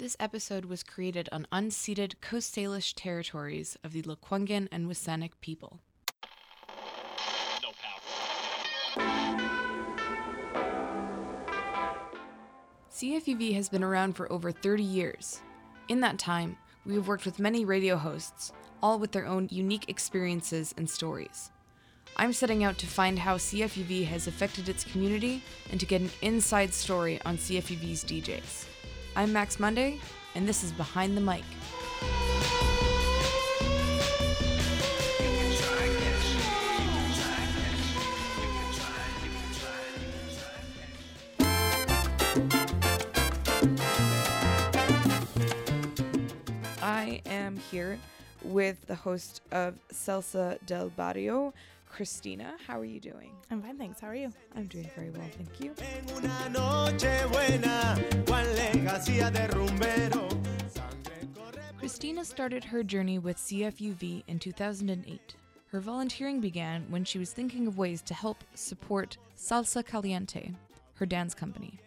This episode was created on unceded Coast Salish territories of the Lekwungen and Wissanik people. No power. CFUV has been around for over 30 years. In that time, we have worked with many radio hosts, all with their own unique experiences and stories. I'm setting out to find how CFUV has affected its community and to get an inside story on CFUV's DJs. I'm Max Monday, and this is Behind the Mic. I am here with the host of Salsa del Barrio, Christina. How are you doing? I'm fine, thanks. How are you? I'm doing very well, thank you. Christina started her journey with CFUV in 2008. Her volunteering began when she was thinking of ways to help support Salsa Caliente, her dance company.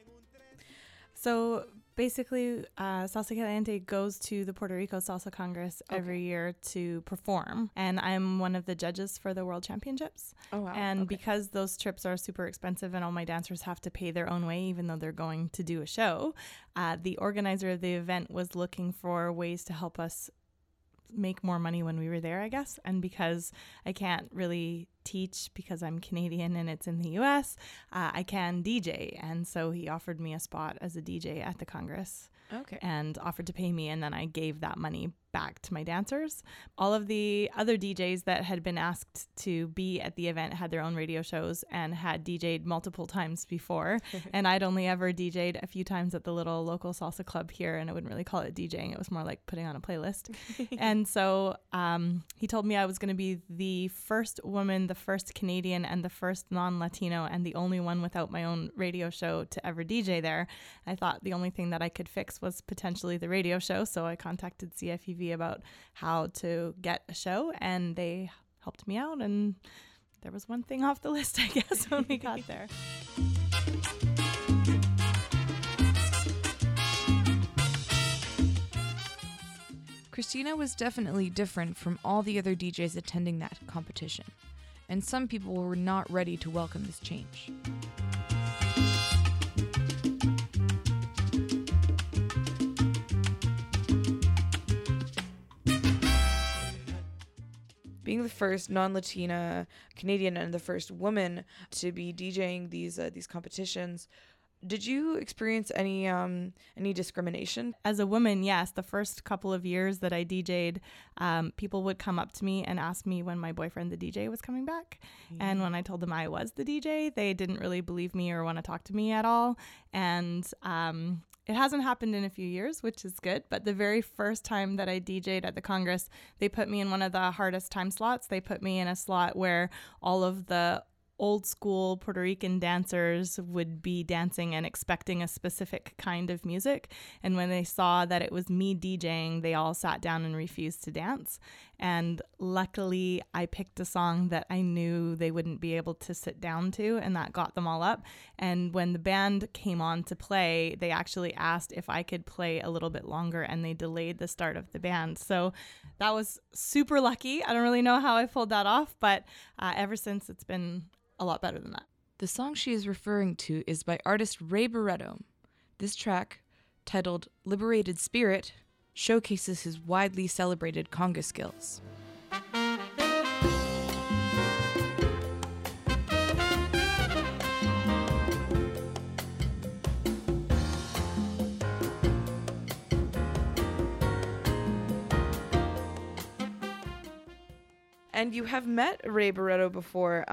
So basically, Salsa Caliente goes to the Puerto Rico Salsa Congress every year to perform. And I'm one of the judges for the World Championships. Oh, wow. And because those trips are super expensive and all my dancers have to pay their own way, even though they're going to do a show, the organizer of the event was looking for ways to help us make more money when we were there, I guess. And because I can't really teach because I'm Canadian and it's in the US, I can DJ. And so he offered me a spot as a DJ at the Congress. Okay. And offered to pay me, and then I gave that money back to my dancers. All of the other DJs that had been asked to be at the event had their own radio shows and had DJ'd multiple times before, and I'd only ever DJ'd a few times at the little local salsa club here, and I wouldn't really call it DJing. It was more like putting on a playlist. And so he told me I was going to be the first woman, the first Canadian, and the first non-Latino, and the only one without my own radio show to ever DJ there. I thought the only thing that I could fix was potentially the radio show, so I contacted CFUV about how to get a show, and they helped me out, and there was one thing off the list, I guess, when we got there. Christina was definitely different from all the other DJs attending that competition, and some people were not ready to welcome this change. Being the first non-Latina Canadian and the first woman to be DJing these competitions, did you experience any discrimination? As a woman, yes. The first couple of years that I DJ'd, people would come up to me and ask me when my boyfriend, the DJ, was coming back. Yeah. And when I told them I was the DJ, they didn't really believe me or want to talk to me at all. And it hasn't happened in a few years, which is good. But the very first time that I DJ'd at the Congress, they put me in one of the hardest time slots. They put me in a slot where all of the old school Puerto Rican dancers would be dancing and expecting a specific kind of music. And when they saw that it was me DJing, they all sat down and refused to dance. And luckily, I picked a song that I knew they wouldn't be able to sit down to, and that got them all up. And when the band came on to play, they actually asked if I could play a little bit longer, and they delayed the start of the band. So that was super lucky. I don't really know how I pulled that off, but ever since, it's been a lot better than that. The song she is referring to is by artist Ray Barretto. This track, titled Liberated Spirit, showcases his widely celebrated conga skills. And you have met Ray Barretto before.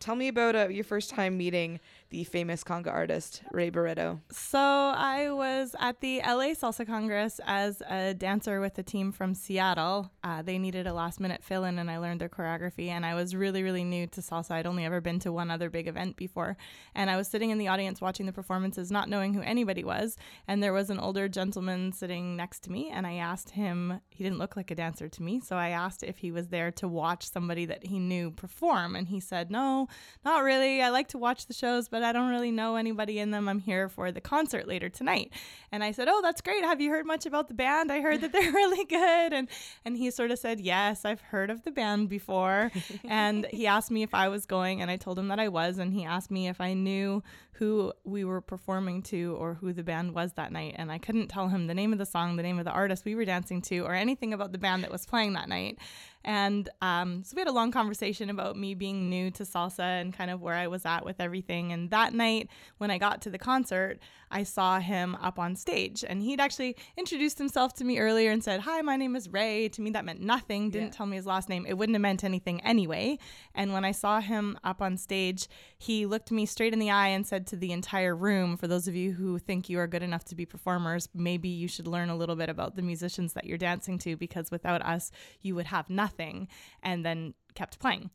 Tell me about your first time meeting the famous conga artist, Ray Barretto. So I was at the LA Salsa Congress as a dancer with a team from Seattle. They needed a last-minute fill-in, and I learned their choreography. And I was really, really new to salsa. I'd only ever been to one other big event before. And I was sitting in the audience watching the performances, not knowing who anybody was. And there was an older gentleman sitting next to me, and I asked him, he didn't look like a dancer to me, so I asked if he was there to watch somebody that he knew perform. And he said, no, not really. I like to watch the shows, but but I don't really know anybody in them. I'm here for the concert later tonight. And I said, oh, that's great. Have you heard much about the band? I heard that they're really good. And he sort of said, yes, I've heard of the band before. And he asked me if I was going, and I told him that I was. And he asked me if I knew who we were performing to or who the band was that night. And I couldn't tell him the name of the song, the name of the artist we were dancing to, or anything about the band that was playing that night. And so we had a long conversation about me being new to salsa and kind of where I was at with everything. And that night, when I got to the concert, I saw him up on stage. And he'd actually introduced himself to me earlier and said, hi, my name is Ray. To me, that meant nothing. Didn't tell me his last name. It wouldn't have meant anything anyway. And when I saw him up on stage, he looked me straight in the eye and said to the entire room, for those of you who think you are good enough to be performers, maybe you should learn a little bit about the musicians that you're dancing to, because without us, you would have nothing. And then kept playing.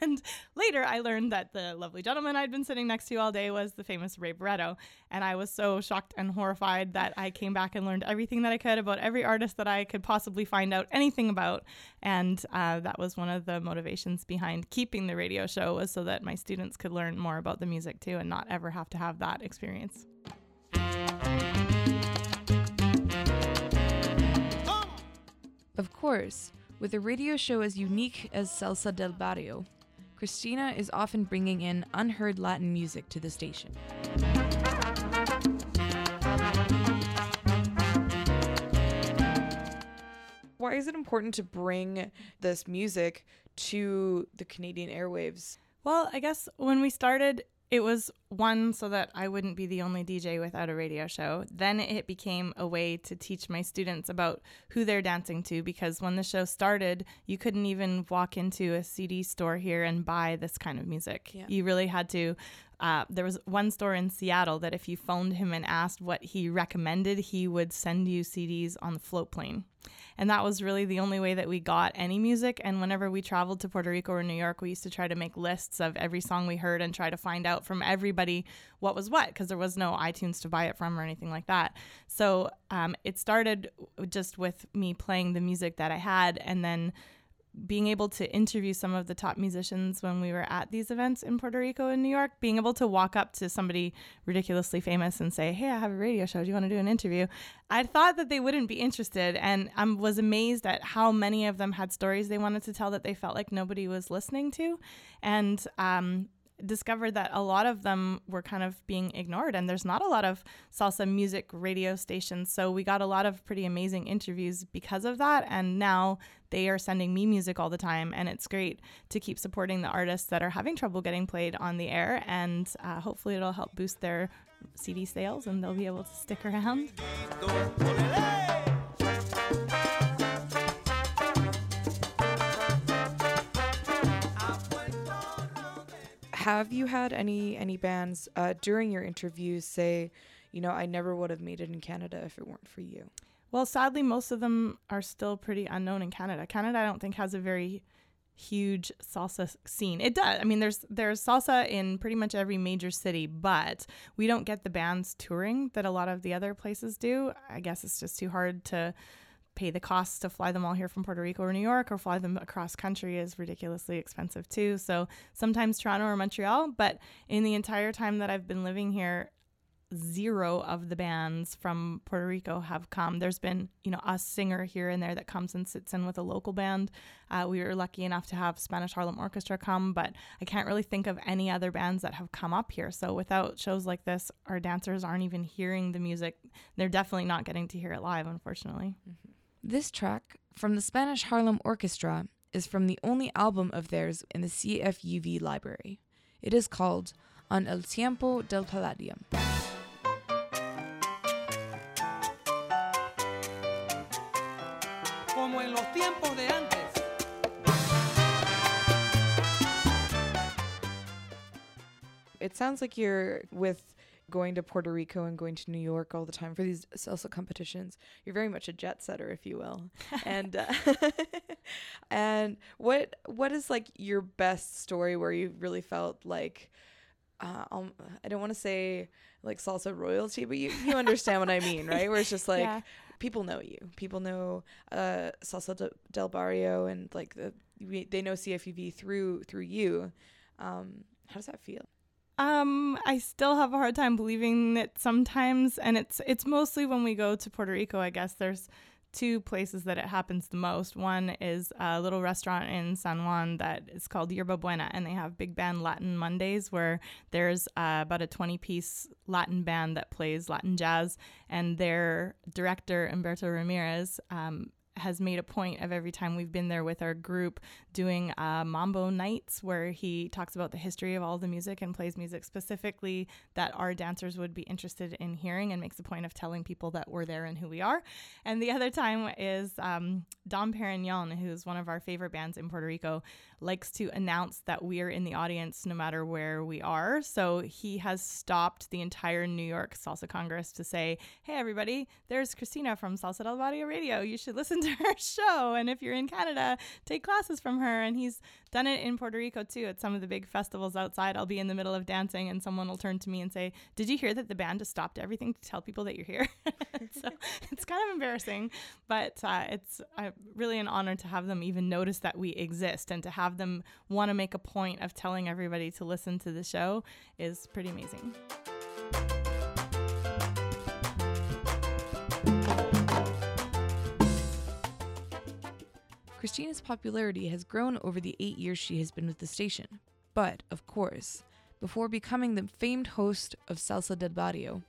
And later I learned that the lovely gentleman I'd been sitting next to all day was the famous Ray Barretto. And I was so shocked and horrified that I came back and learned everything that I could about every artist that I could possibly find out anything about. And that was one of the motivations behind keeping the radio show, was so that my students could learn more about the music too and not ever have to have that experience. Of course, with a radio show as unique as Salsa del Barrio, Cristina is often bringing in unheard Latin music to the station. Why is it important to bring this music to the Canadian airwaves? Well, I guess when we started, it was one, so that I wouldn't be the only DJ without a radio show. Then it became a way to teach my students about who they're dancing to, because when the show started, you couldn't even walk into a CD store here and buy this kind of music. Yeah. You really had to. There was one store in Seattle that if you phoned him and asked what he recommended, he would send you CDs on the float plane. And that was really the only way that we got any music. And whenever we traveled to Puerto Rico or New York, we used to try to make lists of every song we heard and try to find out from everybody what was what, because there was no iTunes to buy it from or anything like that. So it started just with me playing the music that I had, and then being able to interview some of the top musicians when we were at these events in Puerto Rico and New York, being able to walk up to somebody ridiculously famous and say, hey, I have a radio show. Do you want to do an interview? I thought that they wouldn't be interested, and I was amazed at how many of them had stories they wanted to tell that they felt like nobody was listening to. And discovered that a lot of them were kind of being ignored, and there's not a lot of salsa music radio stations, so we got a lot of pretty amazing interviews because of that. And now they are sending me music all the time, and it's great to keep supporting the artists that are having trouble getting played on the air, and hopefully it'll help boost their CD sales and they'll be able to stick around. Have you had any bands during your interviews say, you know, I never would have made it in Canada if it weren't for you? Well, sadly, most of them are still pretty unknown in Canada. Canada, I don't think, has a very huge salsa scene. It does. I mean, there's salsa in pretty much every major city, but we don't get the bands touring that a lot of the other places do. I guess it's just too hard to pay the costs to fly them all here from Puerto Rico or New York, or fly them across country is ridiculously expensive too. So sometimes Toronto or Montreal, but in the entire time that I've been living here, zero of the bands from Puerto Rico have come. There's been, you know, a singer here and there that comes and sits in with a local band. We were lucky enough to have Spanish Harlem Orchestra come, but I can't really think of any other bands that have come up here. So without shows like this, our dancers aren't even hearing the music. They're definitely not getting to hear it live, unfortunately. Mm-hmm. This track from the Spanish Harlem Orchestra is from the only album of theirs in the CFUV library. It is called On El Tiempo del Palladium. Como en los tiempos de antes. It sounds like you're with going to Puerto Rico and going to New York all the time for these salsa competitions. You're very much a jet setter, if you will. And and what is like your best story where you really felt like, I don't want to say like salsa royalty, but you understand what I mean, right? Where it's just like, yeah. People know you. People know Salsa del Barrio, and like they know CFUV through you. How does that feel? I still have a hard time believing it sometimes, and it's mostly when we go to Puerto Rico, I guess. There's two places that it happens the most. One is a little restaurant in San Juan that is called Yerba Buena, and they have Big Band Latin Mondays where there's about a 20-piece Latin band that plays Latin jazz, and their director, Humberto Ramirez, has made a point of every time we've been there with our group doing mambo nights where he talks about the history of all the music and plays music specifically that our dancers would be interested in hearing, and makes a point of telling people that we're there and who we are. And the other time is Dom Perignon, who's one of our favorite bands in Puerto Rico, likes to announce that we are in the audience no matter where we are. So he has stopped the entire New York Salsa Congress to say, "Hey everybody, there's Christina from Salsa del Barrio Radio. You should listen to her show, and if you're in Canada, take classes from her." And he's done it in Puerto Rico too. At some of the big festivals outside, I'll be in the middle of dancing and someone will turn to me and say, "Did you hear that the band just stopped everything to tell people that you're here?" So it's kind of embarrassing, but it's really an honor to have them even notice that we exist, and to have them want to make a point of telling everybody to listen to the show is pretty amazing. Christina's popularity has grown over the 8 years she has been with the station. But, of course, before becoming the famed host of Salsa del Barrio,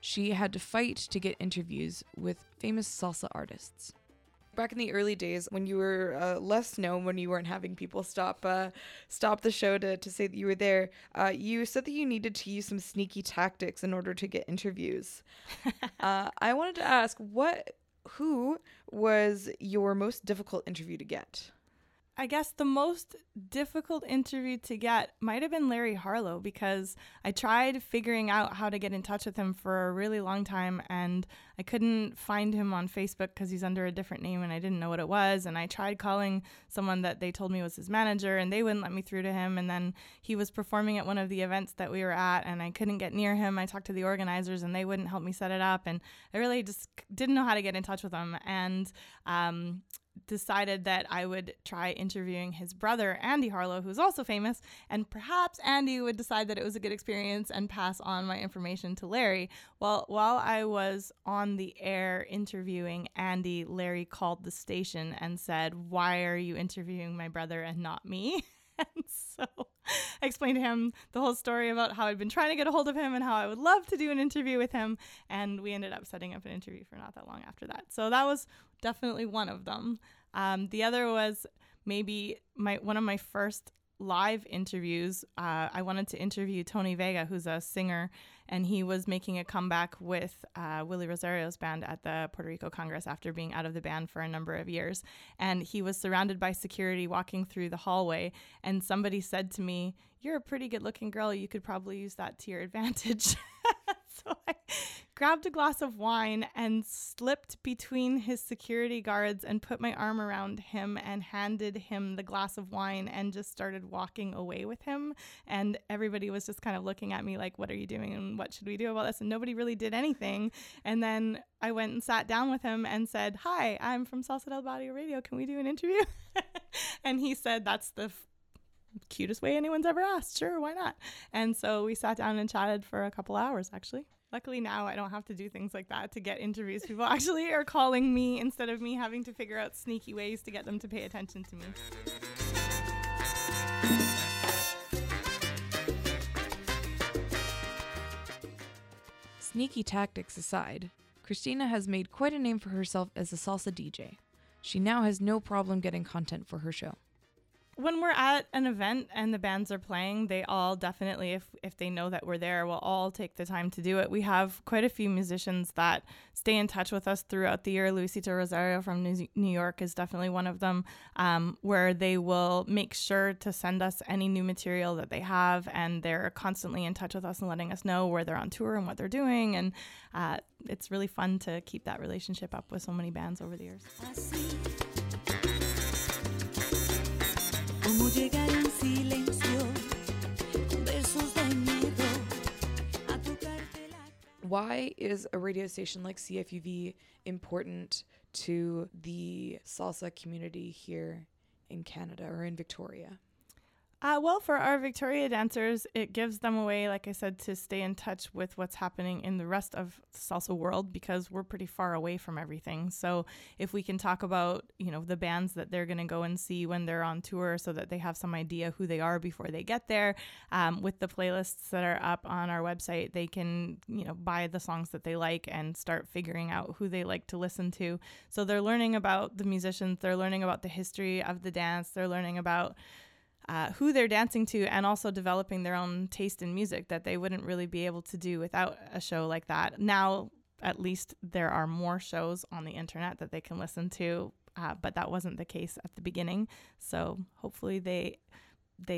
she had to fight to get interviews with famous salsa artists. Back in the early days, when you were less known, when you weren't having people stop the show to say that you were there, you said that you needed to use some sneaky tactics in order to get interviews. I wanted to ask, who was your most difficult interview to get? I guess the most difficult interview to get might have been Larry Harlow, because I tried figuring out how to get in touch with him for a really long time, and I couldn't find him on Facebook because he's under a different name and I didn't know what it was. And I tried calling someone that they told me was his manager, and they wouldn't let me through to him. And then he was performing at one of the events that we were at and I couldn't get near him. I talked to the organizers and they wouldn't help me set it up, and I really just didn't know how to get in touch with him. And decided that I would try interviewing his brother, Andy Harlow, who's also famous, and perhaps Andy would decide that it was a good experience and pass on my information to Larry. Well, while I was on the air interviewing Andy, Larry called the station and said, "Why are you interviewing my brother and not me?" And so I explained to him the whole story about how I'd been trying to get a hold of him and how I would love to do an interview with him. And we ended up setting up an interview for not that long after that. So that was definitely one of them. The other was maybe one of my first live interviews. I wanted to interview Tony Vega, who's a singer, and he was making a comeback with Willie Rosario's band at the Puerto Rico Congress after being out of the band for a number of years. And he was surrounded by security walking through the hallway, and somebody said to me, "You're a pretty good looking girl. You could probably use that to your advantage." So I grabbed a glass of wine and slipped between his security guards and put my arm around him and handed him the glass of wine and just started walking away with him. And everybody was just kind of looking at me like, "What are you doing? And what should we do about this?" And nobody really did anything. And then I went and sat down with him and said, "Hi, I'm from Salsa del Barrio Radio. Can we do an interview?" And he said, "That's the cutest way anyone's ever asked. Sure, why not?" And so we sat down and chatted for a couple hours, actually. Luckily now I don't have to do things like that to get interviews. People actually are calling me instead of me having to figure out sneaky ways to get them to pay attention to me. Sneaky tactics aside, Christina has made quite a name for herself as a salsa DJ. She now has no problem getting content for her show. When we're at an event and the bands are playing, they all definitely, if they know that we're there, will all take the time to do it. We have quite a few musicians that stay in touch with us throughout the year. Luisito Rosario from New York is definitely one of them, where they will make sure to send us any new material that they have, and they're constantly in touch with us and letting us know where they're on tour and what they're doing. And it's really fun to keep that relationship up with so many bands over the years. Why is a radio station like CFUV important to the salsa community here in Canada or in Victoria? Well, for our Victoria dancers, it gives them a way, like I said, to stay in touch with what's happening in the rest of the salsa world, because we're pretty far away from everything. So if we can talk about, you know, the bands that they're going to go and see when they're on tour so that they have some idea who they are before they get there, with the playlists that are up on our website, they can, you know, buy the songs that they like and start figuring out who they like to listen to. So they're learning about the musicians, they're learning about the history of the dance, they're learning about who they're dancing to, and also developing their own taste in music that they wouldn't really be able to do without a show like that. Now, at least there are more shows on the internet that they can listen to, but that wasn't the case at the beginning. So hopefully they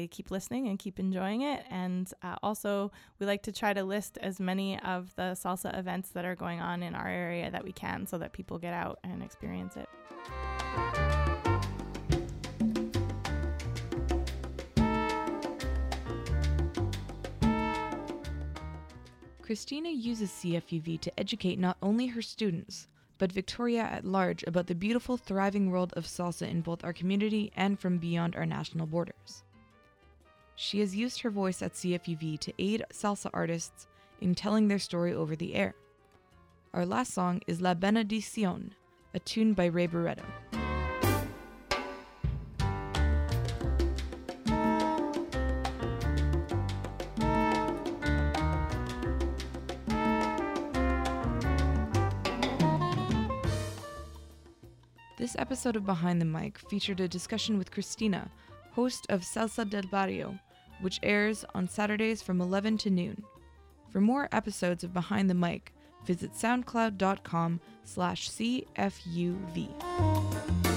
keep listening and keep enjoying it. And also, we like to try to list as many of the salsa events that are going on in our area that we can, so that people get out and experience it. Christina uses CFUV to educate not only her students, but Victoria at large about the beautiful, thriving world of salsa in both our community and from beyond our national borders. She has used her voice at CFUV to aid salsa artists in telling their story over the air. Our last song is La Benedicion, a tune by Ray Barretto. This episode of Behind the Mic featured a discussion with Christina, host of Salsa del Barrio, which airs on Saturdays from 11 to noon. For more episodes of Behind the Mic, visit soundcloud.com/CFUV.